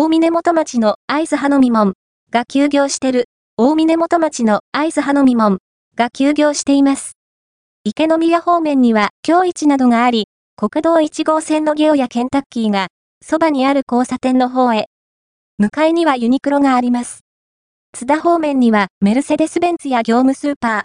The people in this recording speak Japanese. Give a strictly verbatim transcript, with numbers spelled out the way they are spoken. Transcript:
大峰元町の会津羽海門が休業してる。大峰元町の会津羽海門が休業しています。池宮方面には京市などがあり、国道いち号線のゲオやケンタッキーが、そばにある交差点の方へ。向かいにはユニクロがあります。津田方面にはメルセデスベンツや業務スーパー、